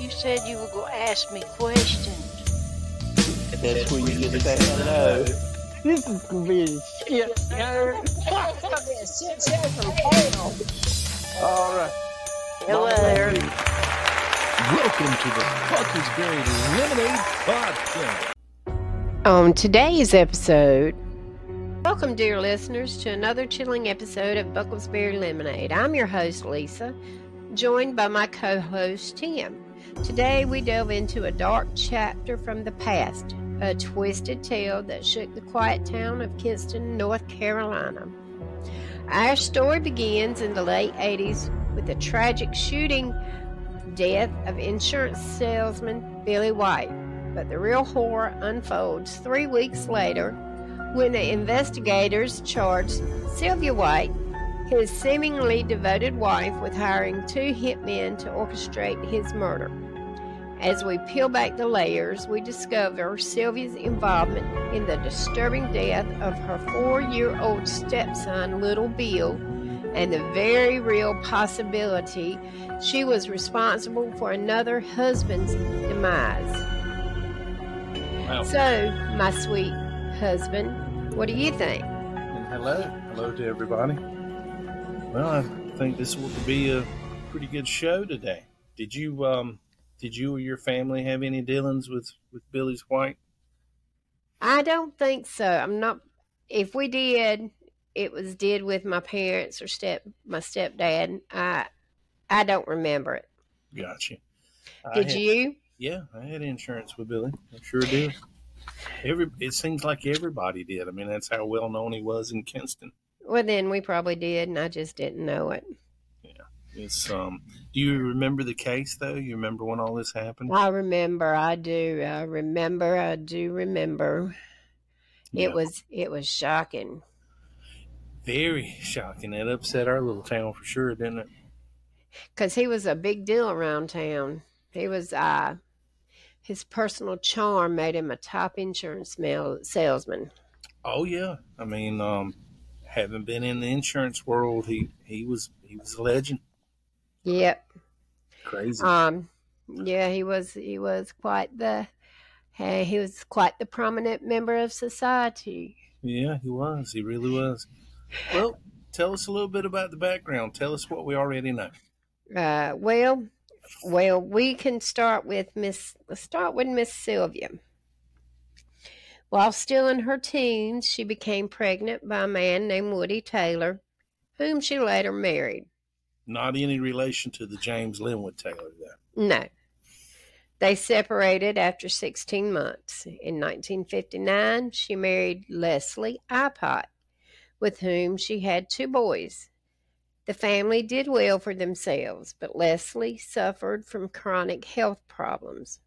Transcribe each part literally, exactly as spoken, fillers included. You said you were going to ask me questions. That's when you get that no. This is going to be a shit show. This is going to be a shit show from hell. All right. Hello, there. Welcome to the Bucklesbury Lemonade Podcast. On today's episode... Welcome, dear listeners, to another chilling episode of Bucklesbury Lemonade. I'm your host, Lisa, joined by my co-host, Tim. Today, we delve into a dark chapter from the past, a twisted tale that shook the quiet town of Kinston, North Carolina. Our story begins in the late eighties with a tragic shooting death of insurance salesman Billy White. But the real horror unfolds three weeks later when the investigators charged Sylvia White, his seemingly devoted wife, with hiring two hitmen to orchestrate his murder. As we peel back the layers, we discover Sylvia's involvement in the disturbing death of her four-year-old stepson, Little Bill, and the very real possibility she was responsible for another husband's demise. Wow. So, my sweet husband, what do you think? And hello. Hello to everybody. Well, I think this will be a pretty good show today. Did you, um, did you or your family have any dealings with, with Billy's White? I don't think so. I'm not. If we did, it was did with my parents or step my stepdad. I I don't remember it. Gotcha. Did I had, you? Yeah, I had insurance with Billy. I sure did. Every it seems like everybody did. I mean, that's how well known he was in Kinston. Well, then we probably did, and I just didn't know it. Yeah, it's. Um, do you remember the case though? You remember when all this happened? I remember. I do. I remember. I do remember. Yeah. It was. It was shocking. Very shocking. It upset our little town for sure, didn't it? Because he was a big deal around town. He was. Uh, his personal charm made him a top insurance mail- salesman. Oh yeah. I mean. Um, Having been in the insurance world, he, he was he was a legend. Yep. Crazy. Um, yeah, he was he was quite the hey, he was quite the prominent member of society. Yeah, he was. He really was. Well, tell us a little bit about the background. Tell us what we already know. Uh, well, well, we can start with Miss. Let's start with Miss Sylvia. While still in her teens, she became pregnant by a man named Woody Taylor, whom she later married. Not any relation to the James Linwood Taylor, though. No. They separated after sixteen months. In nineteen fifty-nine, she married Leslie Ipock, with whom she had two boys. The family did well for themselves, but Leslie suffered from chronic health problems,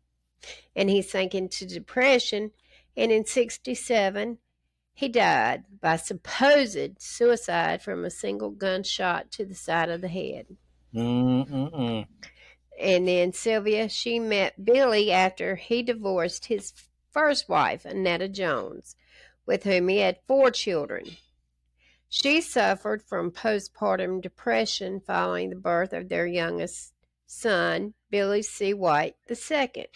and he sank into depression. And in sixty-seven, he died by supposed suicide from a single gunshot to the side of the head. Mm-mm-mm. And then Sylvia, she met Billy after he divorced his first wife, Annetta Jones, with whom he had four children. She suffered from postpartum depression following the birth of their youngest son, Billy C. White the Second,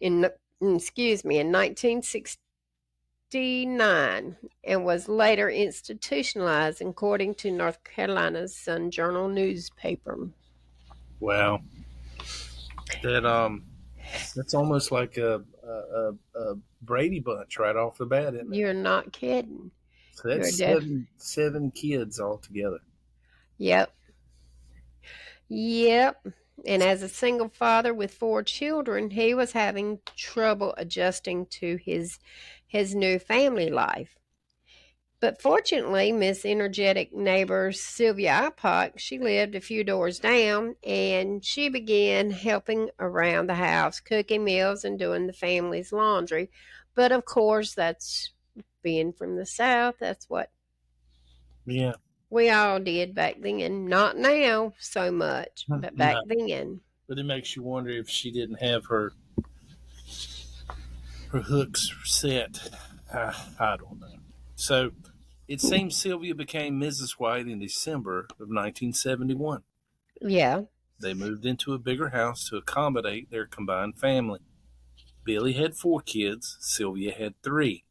in excuse me, in nineteen sixty-nine, and was later institutionalized according to North Carolina's Sun Journal newspaper. Wow. That, um, that's almost like a, a, a Brady Bunch right off the bat, isn't it? You're not kidding. So that's seven, seven kids altogether. Yep. Yep. And as a single father with four children, he was having trouble adjusting to his his new family life. But fortunately, Miss Energetic neighbor Sylvia Ipock, she lived a few doors down, and she began helping around the house, cooking meals and doing the family's laundry. But, of course, that's being from the South. That's what yeah. we all did back then, not now so much, but back no. then. But it makes you wonder if she didn't have her her hooks set. I, I don't know. So it seems Sylvia became Missus White in December of nineteen seventy-one. Yeah. they moved into a bigger house to accommodate their combined family. Billy had four kids, Sylvia had three.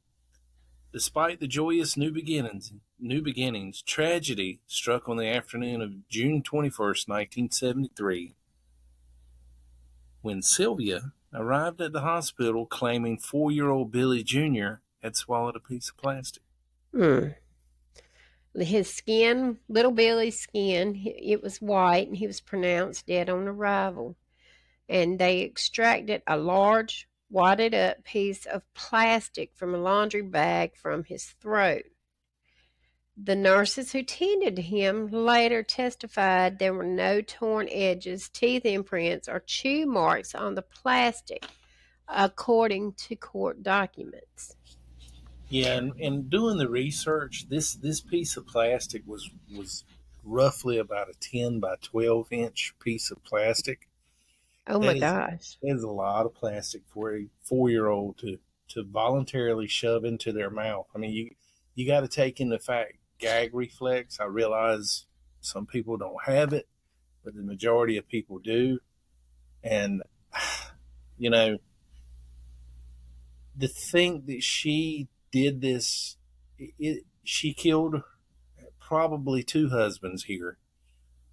Despite the joyous new beginnings, new beginnings, tragedy struck on the afternoon of June twenty-first, nineteen seventy-three, when Sylvia arrived at the hospital claiming four-year-old Billy Junior had swallowed a piece of plastic. Mm. His skin, little Billy's skin, it was white, and he was pronounced dead on arrival. And they extracted a large, wadded up piece of plastic from a laundry bag from his throat. The nurses who tended to him later testified there were no torn edges, teeth imprints, or chew marks on the plastic, according to court documents. Yeah, and, and doing the research, this, this piece of plastic was was roughly about a ten by twelve inch piece of plastic. Oh, my that is, gosh. That is a lot of plastic for a four-year-old to, to voluntarily shove into their mouth. I mean, you you got to take into fact gag reflex. I realize some people don't have it, but the majority of people do. And, you know, to think that she did this, it, it, she killed probably two husbands here.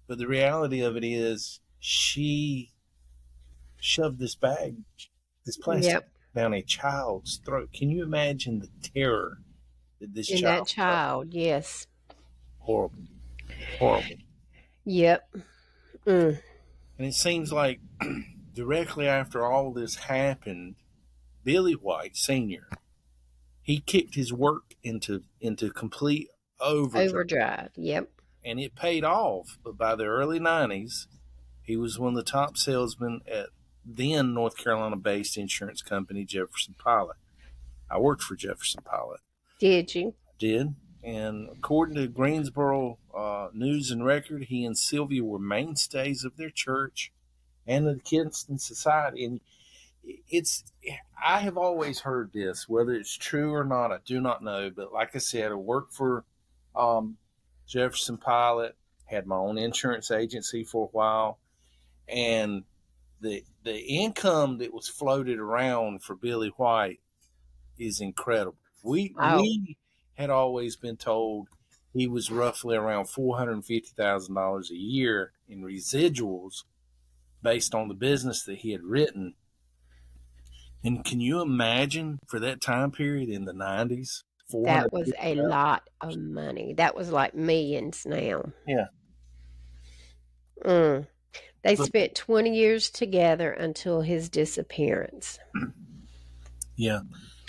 But the reality of it is she shoved this bag, this plastic, yep, down a child's throat. Can you imagine the terror that this in child? In that child, felt? Yes. Horrible. Horrible. Yep. Mm. And it seems like directly after all this happened, Billy White Senior, he kicked his work into into complete overdrive. Overdrive, yep. And it paid off, but by the early nineties, he was one of the top salesmen at then North Carolina-based insurance company, Jefferson Pilot. I worked for Jefferson Pilot. Did you? I did. And according to Greensboro uh, News and Record, he and Sylvia were mainstays of their church and of the Kinston Society. And it's, I have always heard this, whether it's true or not, I do not know. But like I said, I worked for um, Jefferson Pilot, had my own insurance agency for a while, and the the income that was floated around for Billy White is incredible. We wow. we had always been told he was roughly around four hundred fifty thousand dollars a year in residuals based on the business that he had written. And can you imagine for that time period in the nineties? That was a lot of money. That was like millions now. Yeah. Mm. They spent twenty years together until his disappearance. Yeah.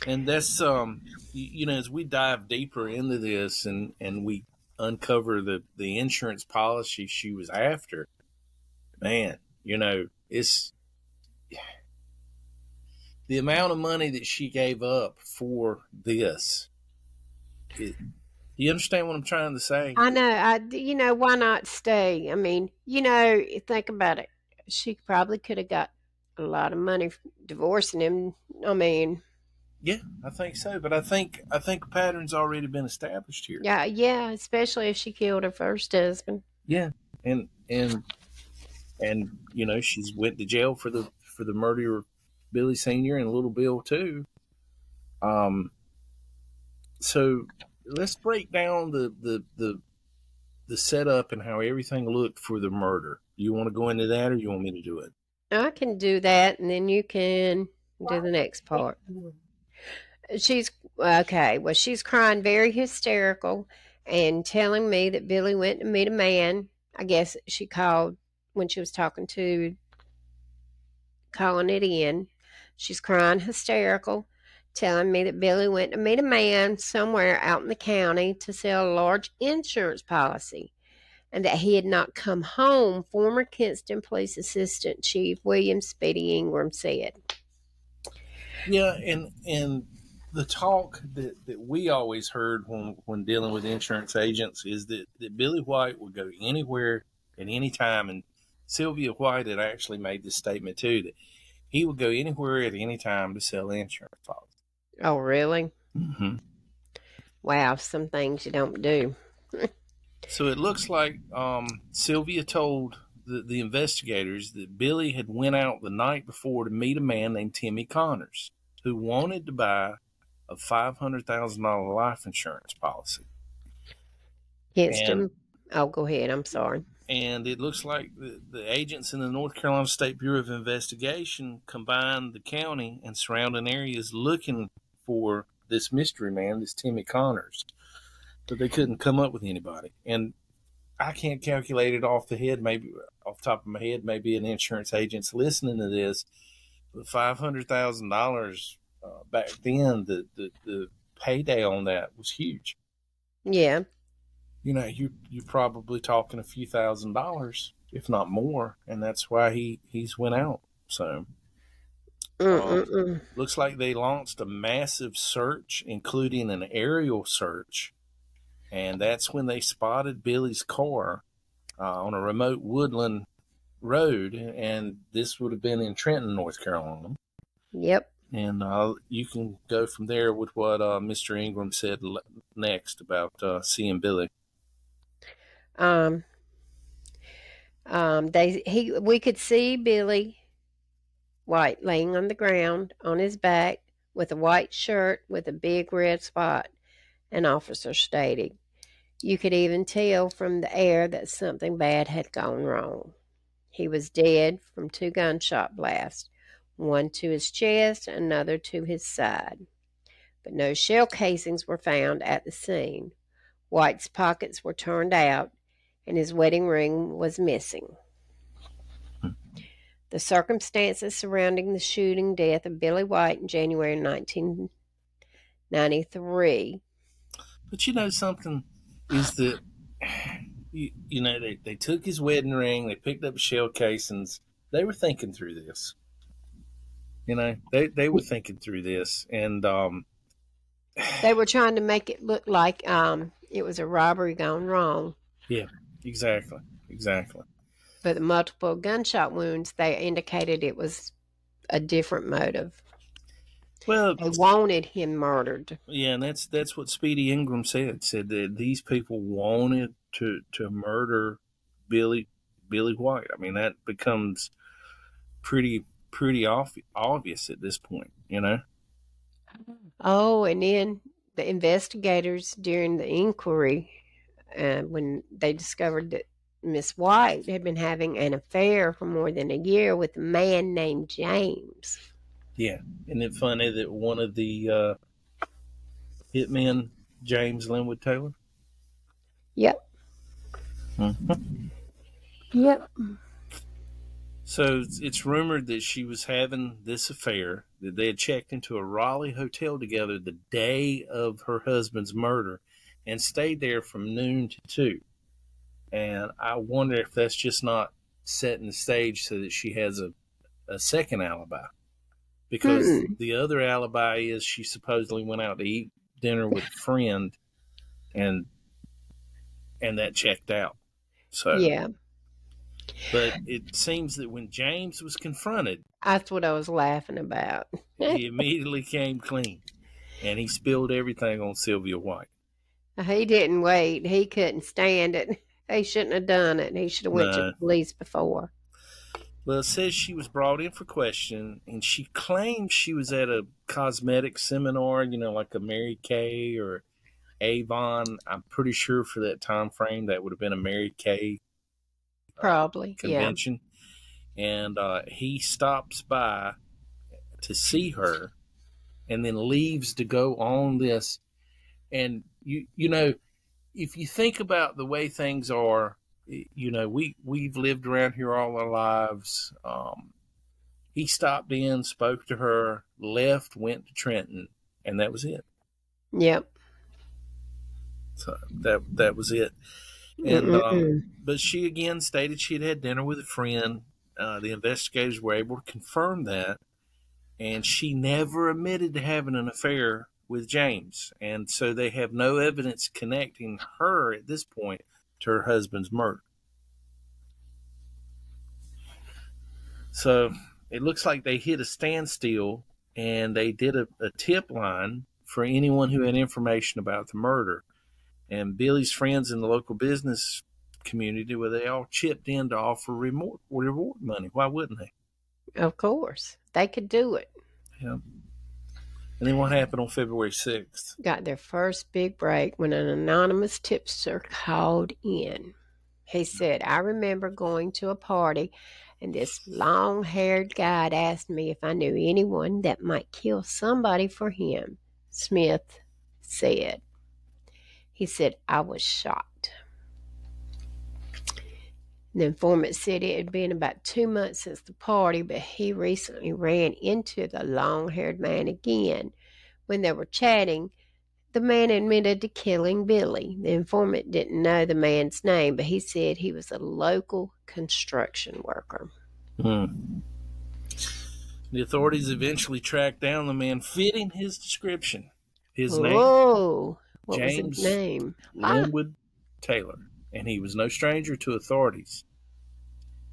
And that's, um, you know, as we dive deeper into this and, and we uncover the, the insurance policy she was after, man, you know, it's the amount of money that she gave up for this. It, you understand what I'm trying to say? I know. I, you know, why not stay? I mean, you know, think about it. She probably could have got a lot of money divorcing him. I mean, yeah, I think so. But I think I think a pattern's already been established here. Yeah, yeah. Especially if she killed her first husband. Yeah, and and and you know, she's went to jail for the for the murder of Billy Senior and Little Bill too. Um. So let's break down the, the, the, the setup and how everything looked for the murder. You want to go into that or you want me to do it? I can do that, and then you can do the next part. She's, okay, well, she's crying very hysterical and telling me that Billy went to meet a man. I guess she called when she was talking to, calling it in. She's crying hysterical, telling me that Billy went to meet a man somewhere out in the county to sell a large insurance policy and that he had not come home, former Kinston Police Assistant Chief William Speedy Ingram said. Yeah, and and the talk that, that we always heard when, when dealing with insurance agents is that, that Billy White would go anywhere at any time, and Sylvia White had actually made this statement too, that he would go anywhere at any time to sell insurance policy. Oh, really? Mm-hmm. Wow, some things you don't do. So it looks like um, Sylvia told the, the investigators that Billy had went out the night before to meet a man named Timmy Connors, who wanted to buy a five hundred thousand dollars life insurance policy. Kinston, oh, go ahead. I'm sorry. And it looks like the, the agents in the North Carolina State Bureau of Investigation combined the county and surrounding areas looking for this mystery man, this Timmy Connors, but they couldn't come up with anybody. And I can't calculate it off the head, maybe off the top of my head, maybe an insurance agent's listening to this, but five hundred thousand dollars uh, back then, the, the, the payday on that was huge. Yeah. You know, you, you're probably talking a few thousand dollars, if not more, and that's why he, he's went out. So, um, looks like they launched a massive search, including an aerial search, and that's when they spotted Billy's car uh, on a remote woodland road, and this would have been in Trenton, North Carolina. Yep. And uh, you can go from there with what uh, Mister Ingram said le- next about uh, seeing Billy. Um, um, they he we could see Billy White laying on the ground on his back with a white shirt with a big red spot, an officer stated. You could even tell from the air that something bad had gone wrong. He was dead from two gunshot blasts, one to his chest, another to his side. But no shell casings were found at the scene. White's pockets were turned out, and his wedding ring was missing. The circumstances surrounding the shooting death of Billy White in January nineteen ninety-three. But you know something is that, you, you know, they, they took his wedding ring, they picked up shell casings. They were thinking through this. You know, they, they were thinking through this, and um, they were trying to make it look like um, it was a robbery gone wrong. Yeah, exactly, exactly. But the multiple gunshot wounds, they indicated it was a different motive. Well, they wanted him murdered. Yeah, and that's that's what Speedy Ingram said. Said that these people wanted to to murder Billy Billy White. I mean, that becomes pretty pretty off, obvious at this point, you know. Oh, and then the investigators during the inquiry, uh, when they discovered that Miss White had been having an affair for more than a year with a man named James. Yeah, and it's funny that one of the uh, hitmen, James Linwood Taylor? Yep. Mm-hmm. Yep. So it's rumored that she was having this affair, that they had checked into a Raleigh hotel together the day of her husband's murder and stayed there from noon to two. And I wonder if that's just not setting the stage so that she has a, a second alibi. Because mm. the other alibi is she supposedly went out to eat dinner with a friend, and and that checked out. So yeah. But it seems that when James was confronted... That's what I was laughing about. He immediately came clean, and he spilled everything on Sylvia White. He didn't wait. He couldn't stand it. He shouldn't have done it. He should have went no. to the police before. Well, it says she was brought in for questioning, and she claimed she was at a cosmetic seminar, you know, like a Mary Kay or Avon. I'm pretty sure for that time frame that would have been a Mary Kay Probably, uh, convention. Yeah. And uh, he stops by to see her and then leaves to go on this. And, you you know, if you think about the way things are, you know, we, we've lived around here all our lives. Um, he stopped in, spoke to her, left, went to Trenton, and that was it. Yep. So that that was it. And um, but she again stated she had had dinner with a friend. Uh, the investigators were able to confirm that, and she never admitted to having an affair with James. And so they have no evidence connecting her at this point to her husband's murder. So it looks like they hit a standstill, and they did a, a tip line for anyone who had information about the murder. And Billy's friends in the local business community where they all chipped in to offer reward, reward money. Why wouldn't they? Of course. They could do it. Yeah. And then what happened on February sixth? Got their first big break when an anonymous tipster called in. He said, I remember going to a party, and this long-haired guy asked me if I knew anyone that might kill somebody for him, Smith said. He said, I was shocked. The informant said it had been about two months since the party, but he recently ran into the long-haired man again. When they were chatting, the man admitted to killing Billy. The informant didn't know the man's name, but he said he was a local construction worker. Hmm. The authorities eventually tracked down the man fitting his description. His Whoa. name. Whoa. What James was his name? Linwood ah. Taylor. And he was no stranger to authorities.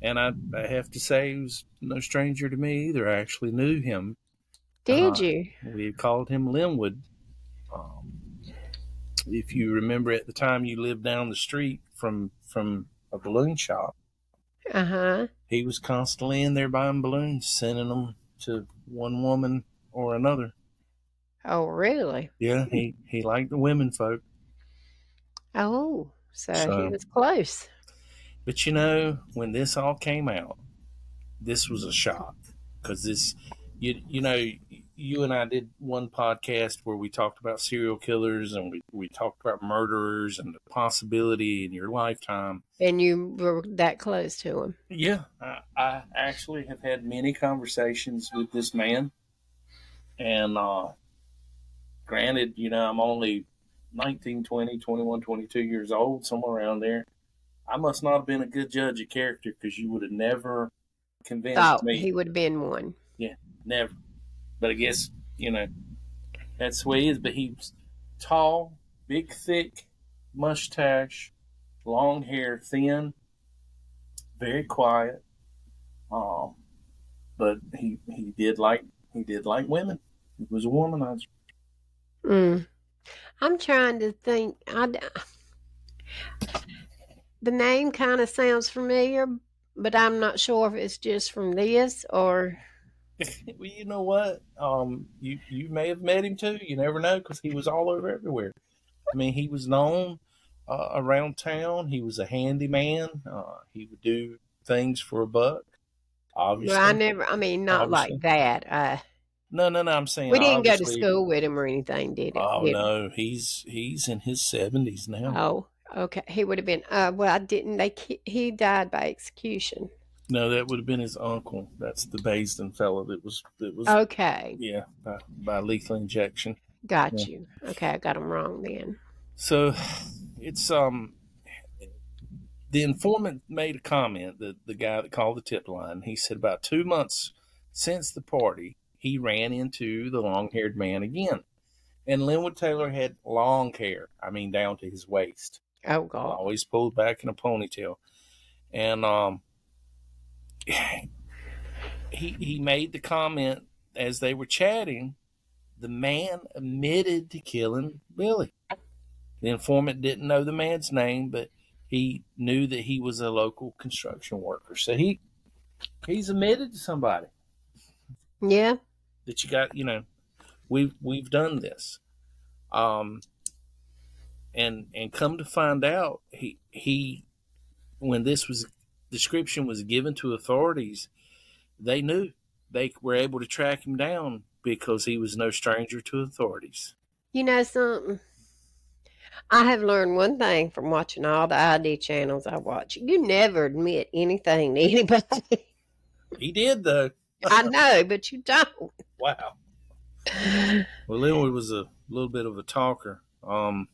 And I, I have to say, he was no stranger to me either. I actually knew him. Did uh, you? We called him Linwood. Um, if you remember, at the time you lived down the street from from a balloon shop. Uh-huh. He was constantly in there buying balloons, sending them to one woman or another. Oh, really? Yeah, he, he liked the women folk. Oh, So, so he was close. But, you know, when this all came out, this was a shock. Because this, you, you know, you and I did one podcast where we talked about serial killers and we, we talked about murderers and the possibility in your lifetime. And you were that close to him. Yeah. I, I actually have had many conversations with this man. And uh, granted, you know, I'm only nineteen, twenty, twenty-one, twenty-two years old, somewhere around there. I must not have been a good judge of character because you would have never convinced oh, me. He would have been one. Yeah, never. But I guess, you know, that's the way he is. But he was tall, big, thick, mustache, long hair, thin, very quiet. Um, but he he did like he did like women. He was a womanizer. Mm. I'm trying to think. I, the name kind of sounds familiar, but I'm not sure if it's just from this or. Well, you know what? Um, you you may have met him too. You never know because he was all over everywhere. I mean, he was known uh, around town. He was a handyman. Uh, he would do things for a buck. Obviously, well, I never. I mean, not obviously. like that. I. No, no, no, I'm saying... We didn't go to school with him or anything, did we? Oh, no, he's he's in his seventies now. Oh, okay. He would have been... Uh, well, I didn't... They, he died by execution. No, that would have been his uncle. That's the Basden fellow that was... That was okay. Yeah, by, by lethal injection. Got yeah. you. Okay, I got him wrong then. So, it's... um, the informant made a comment, the, the guy that called the tip line. He said about two months since the party... He ran into the long-haired man again. And Linwood Taylor had long hair, I mean, down to his waist. Oh, God. Always pulled back in a ponytail. And um, he, he made the comment as they were chatting, the man admitted to killing Billy. The informant didn't know the man's name, but he knew that he was a local construction worker. So he he's admitted to somebody. Yeah. That you got, you know, we've we've done this, um, and and come to find out, he he, when this was description was given to authorities, they knew they were able to track him down because he was no stranger to authorities. You know something, I have learned one thing from watching all the I D channels I watch: you never admit anything to anybody. He did though. I know, but you don't. Wow. Well, Linwood was a little bit of a talker. Um,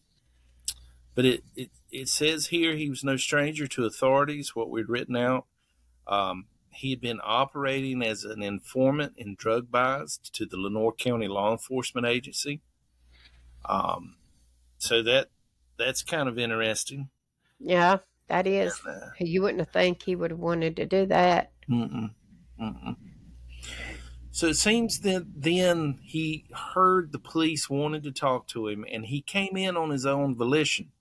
but it, it, it says here he was no stranger to authorities, what we'd written out. Um, he had been operating as an informant in drug buys to the Lenoir County Law Enforcement Agency. Um, so that that's kind of interesting. Yeah, that is. And, uh, you wouldn't think he would have wanted to do that. Mm-mm. Mm-mm. So it seems that then he heard the police wanted to talk to him, and he came in on his own volition.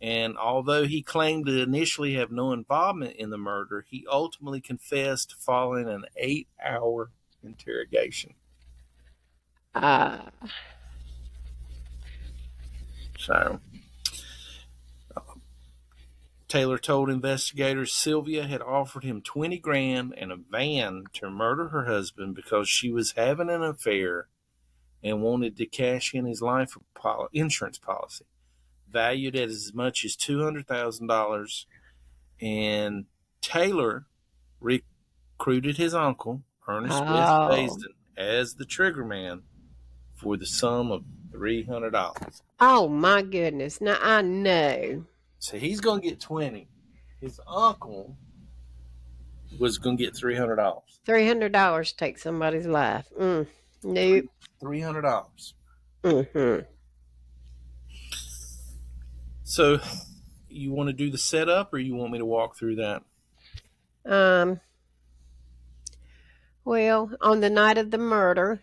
And although he claimed to initially have no involvement in the murder, he ultimately confessed following an eight-hour interrogation. Uh. So, uh, Taylor told investigators Sylvia had offered him twenty grand and a van to murder her husband because she was having an affair and wanted to cash in his life insurance policy, valued at as much as two hundred thousand dollars. And Taylor recruited his uncle, Ernest oh. West Basden, as the trigger man for the sum of three hundred dollars. Oh, my goodness. Now, I know. So he's going to get twenty. His uncle was going to get three hundred dollars. three hundred dollars takes somebody's life. Mm. Nope. three hundred dollars. Mm-hmm. So, you want to do the setup, or you want me to walk through that? Um. Well, on the night of the murder,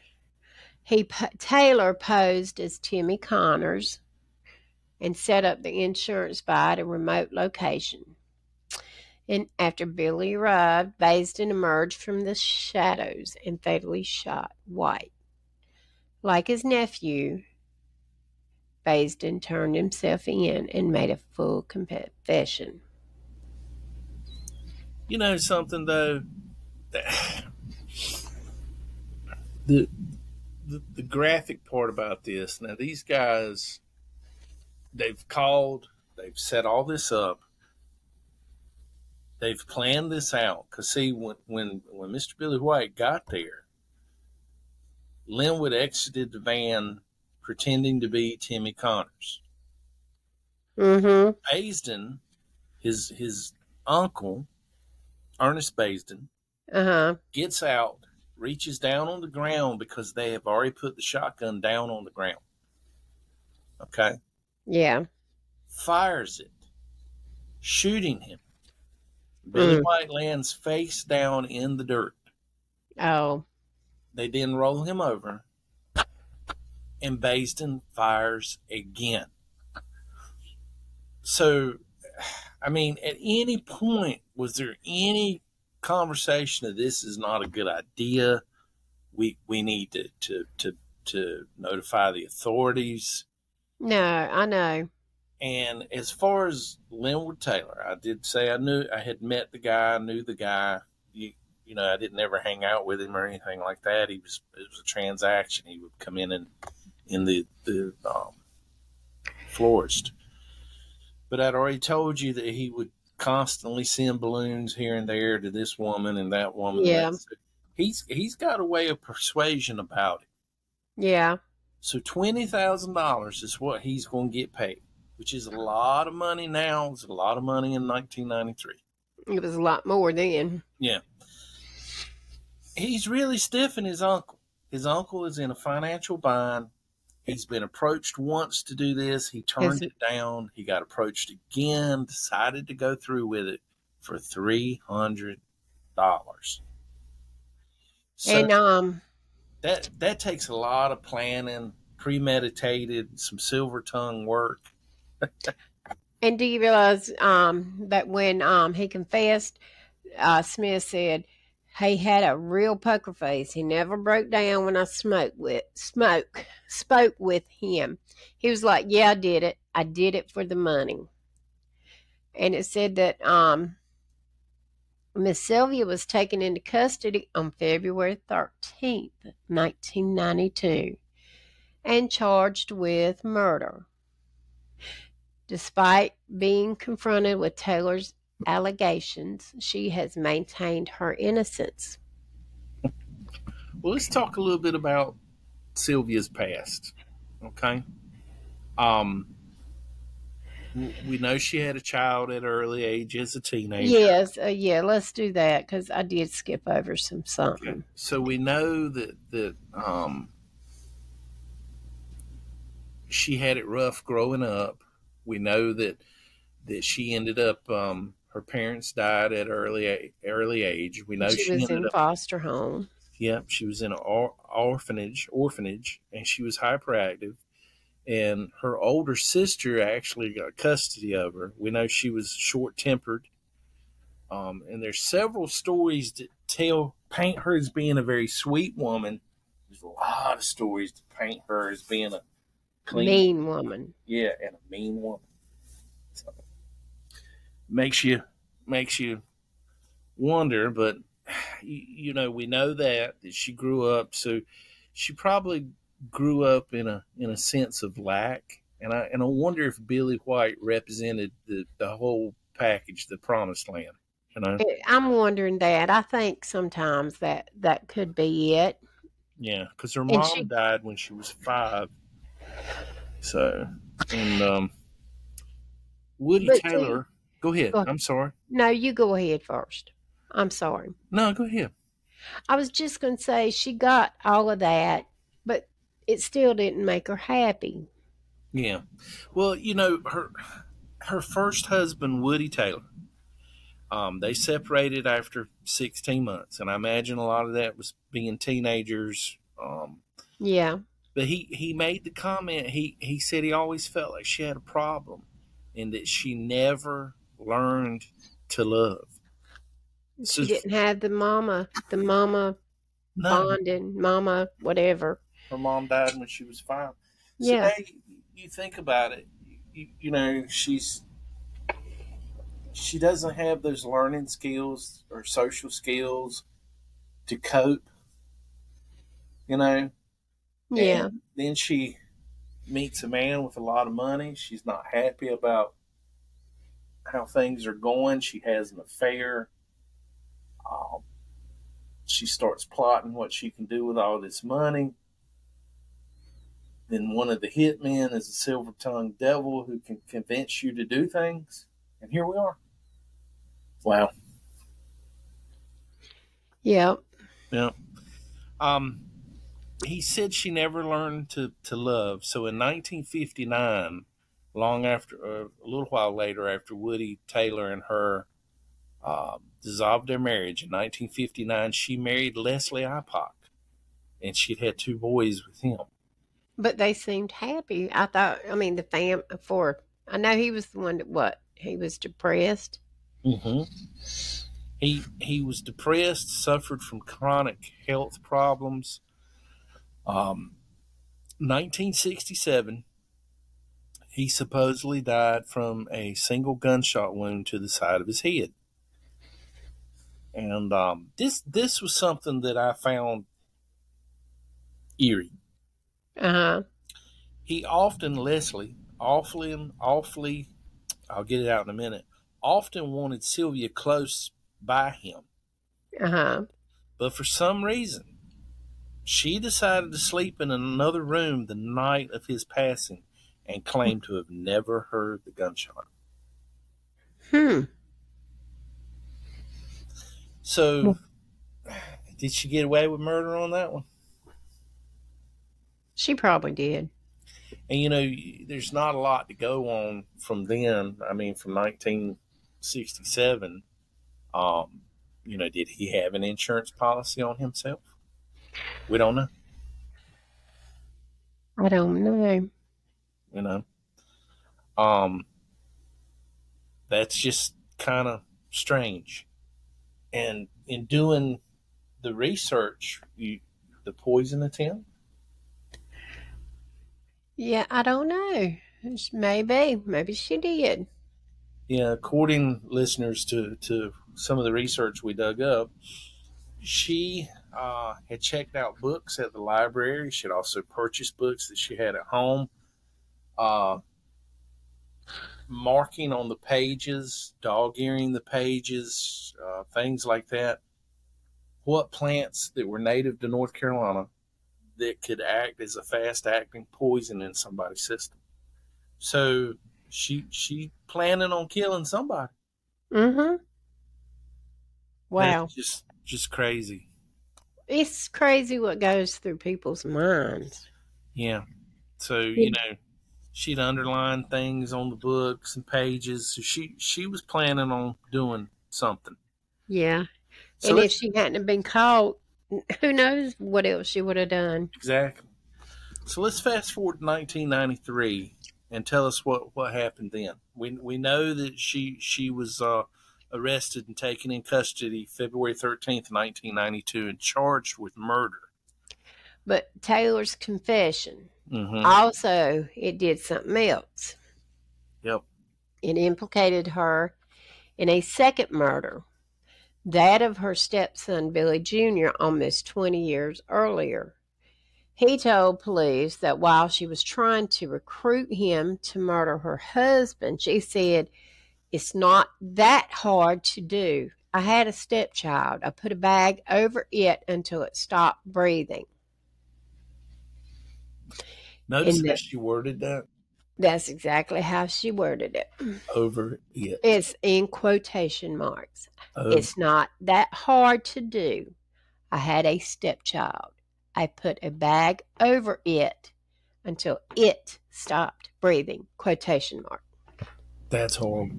he Taylor posed as Timmy Connors and set up the insurance buy at a remote location. And after Billy arrived, Basden emerged from the shadows and fatally shot White. Like his nephew, Basden turned himself in and made a full confession. You know something, though? The, the the graphic part about this, now these guys, they've called, they've set all this up, they've planned this out. Because, see, when, when, when Mister Billy White got there, Linwood exited the van pretending to be Timmy Connors. Mm-hmm. Basden, his his uncle, Ernest Basden, uh-huh. gets out, reaches down on the ground because they have already put the shotgun down on the ground. Okay? Yeah. Fires it, shooting him. Billy mm. White lands face down in the dirt. Oh. They then roll him over. And Basden fires again. So, I mean, at any point, was there any conversation that this is not a good idea? We we need to to, to, to notify the authorities. No, I know. And as far as Linwood Taylor, I did say I knew I had met the guy, I knew the guy. You, you know, I didn't ever hang out with him or anything like that. He was it was a transaction. He would come in and. in the, the um, florist. But I'd already told you that he would constantly send balloons here and there to this woman and that woman. Yeah. He's, he's got a way of persuasion about it. Yeah. So twenty thousand dollars is what he's going to get paid, which is a lot of money now. It's a lot of money in nineteen ninety-three. It was a lot more then. Yeah. He's really stiffing his uncle. His uncle is in a financial bind. He's been approached once to do this. He turned it down. He got approached again, decided to go through with it for three hundred dollars. So and um, that, that takes a lot of planning, premeditated, some silver tongue work. And do you realize um, that when um, he confessed, uh, Smith said, he had a real poker face. He never broke down when I smoke with, smoke, spoke with him. He was like, yeah, I did it. I did it for the money. And it said that um, Miss Sylvia was taken into custody on February thirteenth, nineteen ninety-two, and charged with murder. Despite being confronted with Taylor's allegations, she has maintained her innocence. Well, let's talk a little bit about Sylvia's past. Okay. Um, we know she had a child at an early age as a teenager. Yes, uh, yeah. Let's do that because I did skip over some something. Okay. So we know that that um, she had it rough growing up. We know that. That she ended up, um, her parents died at early early age. We know she, she was ended in a foster home. Yep, yeah, she was in an or, orphanage, orphanage, and she was hyperactive. and her older sister actually got custody of her. We know she was short-tempered. Um, and there's several stories that tell, paint her as being a very sweet woman. There's a lot of stories to paint her as being a clean, mean woman. Yeah, and a mean woman. So, makes you makes you wonder, but you, you know, we know that that she grew up, so she probably grew up in a in a sense of lack, and I and I wonder if Billy White represented the, the whole package, the promised land. You know, I'm wondering that. I think sometimes that that could be it. Yeah, because her mom she... died when she was five. So, and um, Woody but Taylor. Tim, go ahead. Go ahead. I'm sorry. No, you go ahead first. I'm sorry. No, go ahead. I was just going to say she got all of that, but it still didn't make her happy. Yeah. Well, you know, her her first husband, Woody Taylor, Um, they separated after sixteen months, and I imagine a lot of that was being teenagers. Um, yeah. But he, he made the comment, he, he said he always felt like she had a problem and that she never learned to love. So, she didn't have the mama, the mama no. bonding, mama whatever. Her mom died when she was five. So yeah. They, you think about it, you, you know, she's... she doesn't have those learning skills or social skills to cope, you know? Yeah. And then she meets a man with a lot of money. She's not happy about how things are going. She has an affair. Um, she starts plotting what she can do with all this money. Then one of the hitmen is a silver-tongued devil who can convince you to do things. And here we are. Wow. Yeah. Yeah. Um, he said she never learned to, to love. So in nineteen fifty-nine, long after, uh, a little while later, after Woody Taylor and her uh, dissolved their marriage in nineteen fifty-nine, she married Leslie Ipock, and she'd had two boys with him. But they seemed happy. I thought, I mean, the fam for, I know he was the one that what? He was depressed. Mm-hmm. He he was depressed, suffered from chronic health problems. Um, nineteen sixty-seven, he supposedly died from a single gunshot wound to the side of his head. And um, this this was something that I found eerie. Uh-huh. He often, Leslie, awfully, awfully, I'll get it out in a minute, often wanted Sylvia close by him. Uh-huh. But for some reason, she decided to sleep in another room the night of his passing and claimed to have never heard the gunshot. Hmm. So, did she get away with murder on that one? She probably did. And, you know, there's not a lot to go on from then. I mean, from nineteen sixty-seven, um, you know, did he have an insurance policy on himself? We don't know. I don't know. You know, um, that's just kind of strange. And in doing the research, you, the poison attempt? Yeah, I don't know. Maybe. Maybe she did. Yeah, according, listeners, to, to some of the research we dug up, she uh, had checked out books at the library. She had also purchased books that she had at home. Uh, marking on the pages, dog-earing the pages, uh, things like that. What plants that were native to North Carolina that could act as a fast-acting poison in somebody's system. So she she planning on killing somebody. Mm-hmm. Wow. That's just just crazy. It's crazy what goes through people's minds. Yeah. So, you know, she'd underline things on the books and pages. So she, she was planning on doing something. Yeah. So and if she hadn't been caught, who knows what else she would have done. Exactly. So let's fast forward to nineteen ninety-three and tell us what, what happened then. We we know that she she was uh, arrested and taken in custody February thirteenth, nineteen ninety-two, and charged with murder. But Taylor's confession, mm-hmm. also, it did something else. Yep. It implicated her in a second murder, that of her stepson, Billy Junior, almost twenty years earlier. He told police that while she was trying to recruit him to murder her husband, she said, "It's not that hard to do. I had a stepchild. I put a bag over it until it stopped breathing." Notice how she worded that. That's exactly how she worded it. Over it. It's in quotation marks. Oh. "It's not that hard to do. I had a stepchild. I put a bag over it until it stopped breathing." Quotation mark. That's horrible.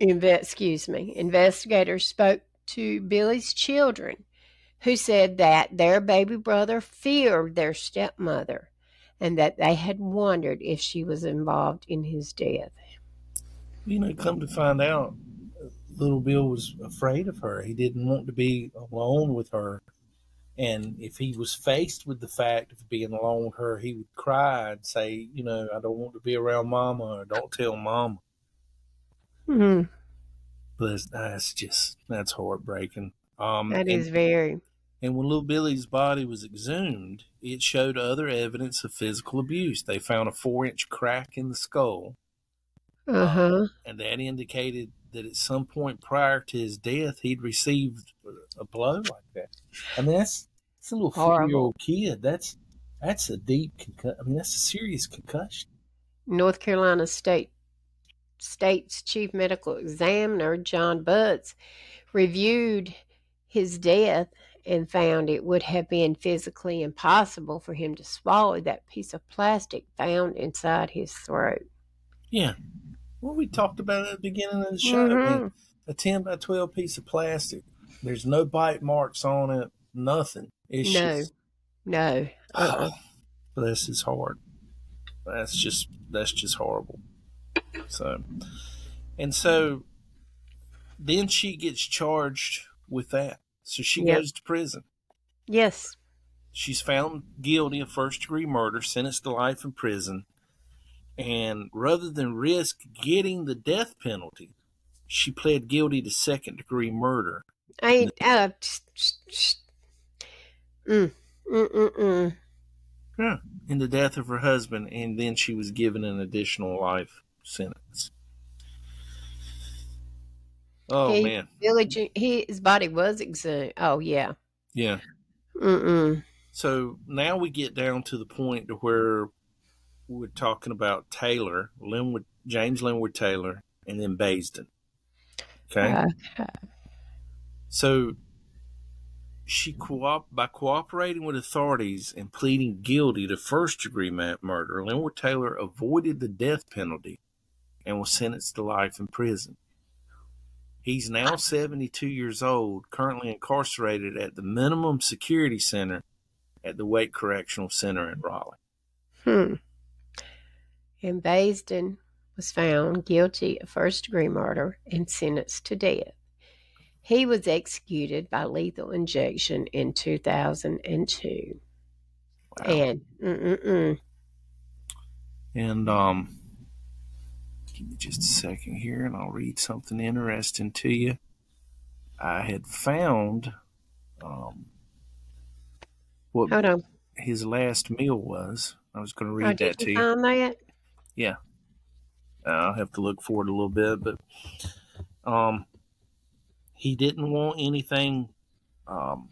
Inve- excuse me. Investigators spoke to Billy's children, who said that their baby brother feared their stepmother and that they had wondered if she was involved in his death. You know, come to find out, Little Bill was afraid of her. He didn't want to be alone with her. And if he was faced with the fact of being alone with her, he would cry and say, you know, "I don't want to be around Mama," or "Don't tell Mama." Mm-hmm. But that's just, that's heartbreaking. Um, that is and, very. And when Little Billy's body was exhumed, it showed other evidence of physical abuse. They found a four-inch crack in the skull. Uh-huh. Um, and that indicated that at some point prior to his death, he'd received a blow like that. I mean, that's, that's a little four-year-old kid. That's that's a deep concussion. I mean, that's a serious concussion. North Carolina State State's Chief Medical Examiner, John Butts, reviewed his death and found it would have been physically impossible for him to swallow that piece of plastic found inside his throat. Yeah. Well, we talked about it at the beginning of the show. Mm-hmm. I mean, a ten by twelve piece of plastic. There's no bite marks on it, nothing. It's no. Just, no. Uh-uh. Oh, this is hard. That's just, that's just horrible. So, and so then she gets charged with that. So she yep. goes to prison. Yes. She's found guilty of first-degree murder, sentenced to life in prison. And rather than risk getting the death penalty, she pled guilty to second-degree murder. I ain't... Uh, mm, mm, mm, mm. Yeah, in the death of her husband, and then she was given an additional life sentence. Oh, he, man. Billy, he, his body was exhumed. Oh, yeah. Yeah. Mm-mm. So now we get down to the point to where we're talking about Taylor, Linwood, James Linwood Taylor, and then Basden. Okay? Okay. So she co- by cooperating with authorities and pleading guilty to first-degree murder, Linwood Taylor avoided the death penalty and was sentenced to life in prison. He's now seventy-two years old, currently incarcerated at the Minimum Security Center at the Wake Correctional Center in Raleigh. Hmm. And Basden was found guilty of first-degree murder and sentenced to death. He was executed by lethal injection in two thousand two. Wow. And mm-mm-mm. And um. Give me just a second here, and I'll read something interesting to you. I had found um, what Hold on. his last meal was. I was going to read oh, that to you. Find that? Yeah. Uh, I'll have to look for it a little bit, but um, he didn't want anything um,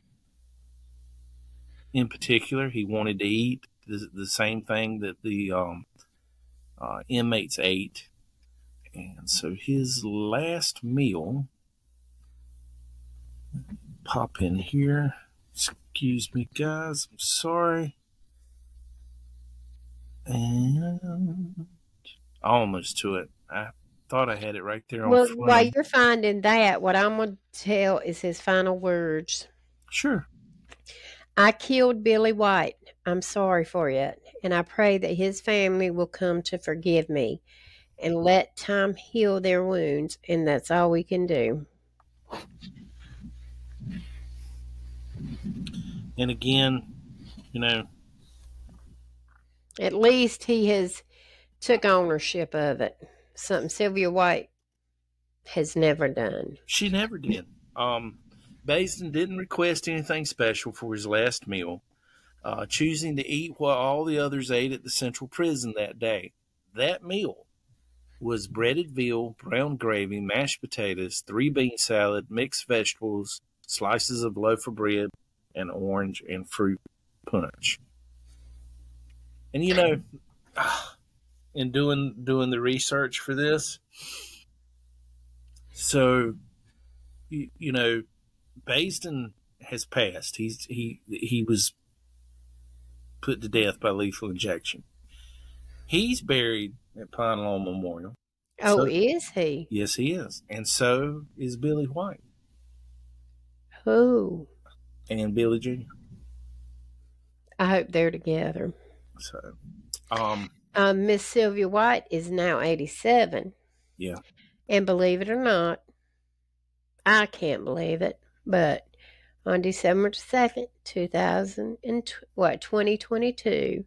in particular. He wanted to eat the, the same thing that the um, uh, inmates ate. And so his last meal, pop in here. Excuse me, guys. I'm sorry. And almost to it. I thought I had it right there on well, the while you're finding that, what I'm going to tell is his final words. Sure. "I killed Billy White, I'm sorry for it, and I pray that his family will come to forgive me and let time heal their wounds, and that's all we can do. And again, you know, at least he has took ownership of it, something Sylvia White has never done. She never did. Um, Basden didn't request anything special for his last meal, uh, choosing to eat what all the others ate at the Central Prison that day. That meal was breaded veal, brown gravy, mashed potatoes, three bean salad, mixed vegetables, slices of loaf of bread, and orange and fruit punch. And, you know, in doing doing the research for this, so, you, you know, Basden has passed. He's he he was put to death by lethal injection. He's buried at Pine Lawn Memorial. Oh, so, is he? Yes, he is. And so is Billy White. Who? And Billy Junior I hope they're together. So, um, um, Miss Sylvia White is now eighty-seven. Yeah. And believe it or not, I can't believe it, but on December second, two thousand and what twenty twenty-two,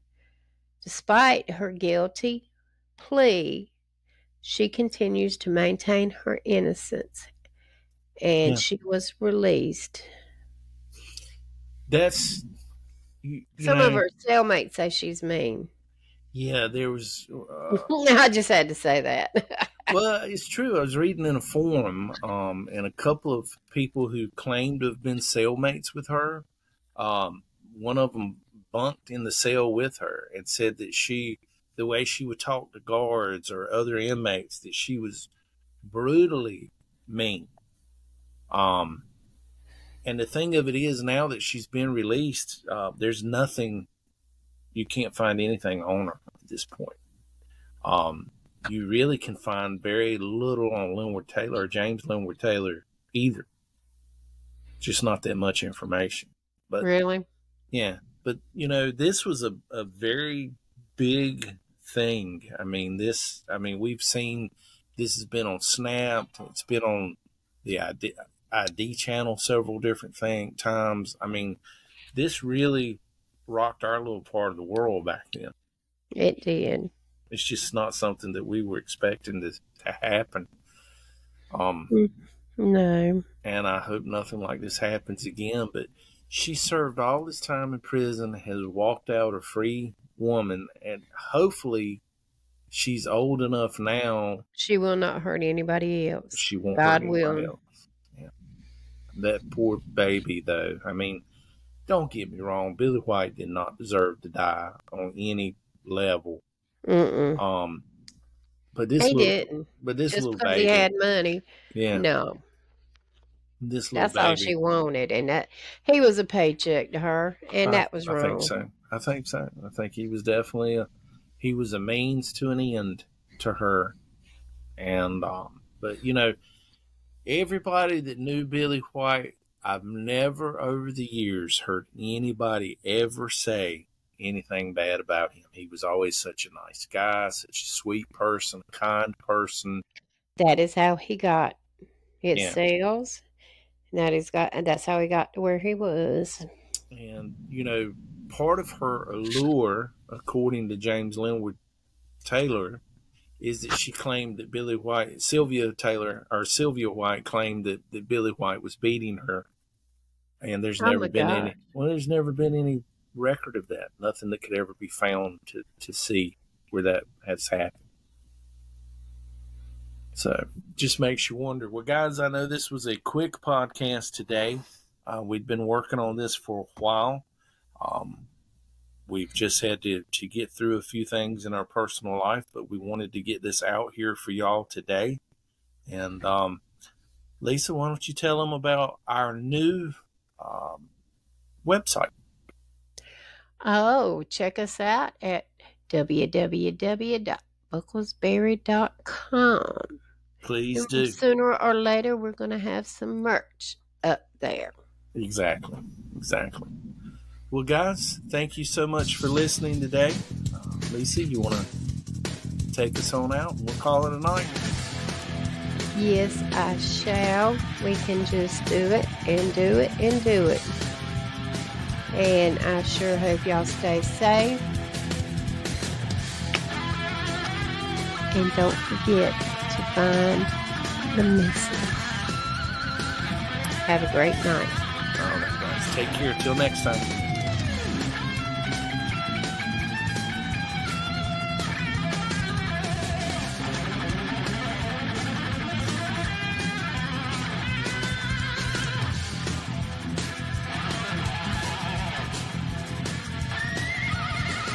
despite her guilty plea, she continues to maintain her innocence, and yeah. she was released. That's you, you some know, of her cellmates say she's mean. Yeah, there was. Uh, I just had to say that. Well, it's true. I was reading in a forum, um, and a couple of people who claimed to have been cellmates with her, um, one of them bunked in the cell with her and said that she, the way she would talk to guards or other inmates, that she was brutally mean. Um, and the thing of it is, now that she's been released, uh, there's nothing, you can't find anything on her at this point. Um, You really can find very little on Linwood Taylor or James Linwood Taylor either. Just not that much information. But really? Yeah. But, you know, this was a, a very big thing. I mean, this, I mean, we've seen, this has been on Snapped. It's been on the I D, I D channel several different thing, times. I mean, this really rocked our little part of the world back then. It did. It's just not something that we were expecting to, to happen. Um, no. And I hope nothing like this happens again. But she served all this time in prison, has walked out a free woman, and hopefully she's old enough now. She will not hurt anybody else. She won't God hurt anybody will. else. Yeah. That poor baby, though. I mean, don't get me wrong. Billy White did not deserve to die on any level. Mm-mm. Um, but this he little, didn't. But this Just little baby he had money. Yeah, no. This little that's baby. all she wanted, and that he was a paycheck to her, and I, that was I wrong. I think so. I think so. I think he was definitely a, he was a means to an end to her, and um, but you know, everybody that knew Billy White, I've never over the years heard anybody ever say anything bad about him. He was always such a nice guy, such a sweet person, kind person. That is how he got his yeah. sales. That he's got, and that's how he got to where he was. And, you know, part of her allure, according to James Linwood Taylor, is that she claimed that Billy White, Sylvia Taylor, or Sylvia White claimed that, that Billy White was beating her. And there's oh never been God. any, well, there's never been any record of that. Nothing that could ever be found to, to see where that has happened. So just makes you wonder. Well, guys, I know this was a quick podcast today. Uh, we've been working on this for a while. Um, we've just had to, to get through a few things in our personal life, but we wanted to get this out here for y'all today. And um, Lisa, why don't you tell them about our new um, website? Oh, check us out at w w w dot bucklesbury dot com. Please and do. Sooner or later, we're going to have some merch up there. Exactly. Exactly. Well, guys, thank you so much for listening today. Uh, Lisa, you want to take us on out? We'll call it a night. Yes, I shall. We can just do it and do it and do it. And I sure hope y'all stay safe. And don't forget to find the missing. Have a great night. All right, guys. Take care. Till next time.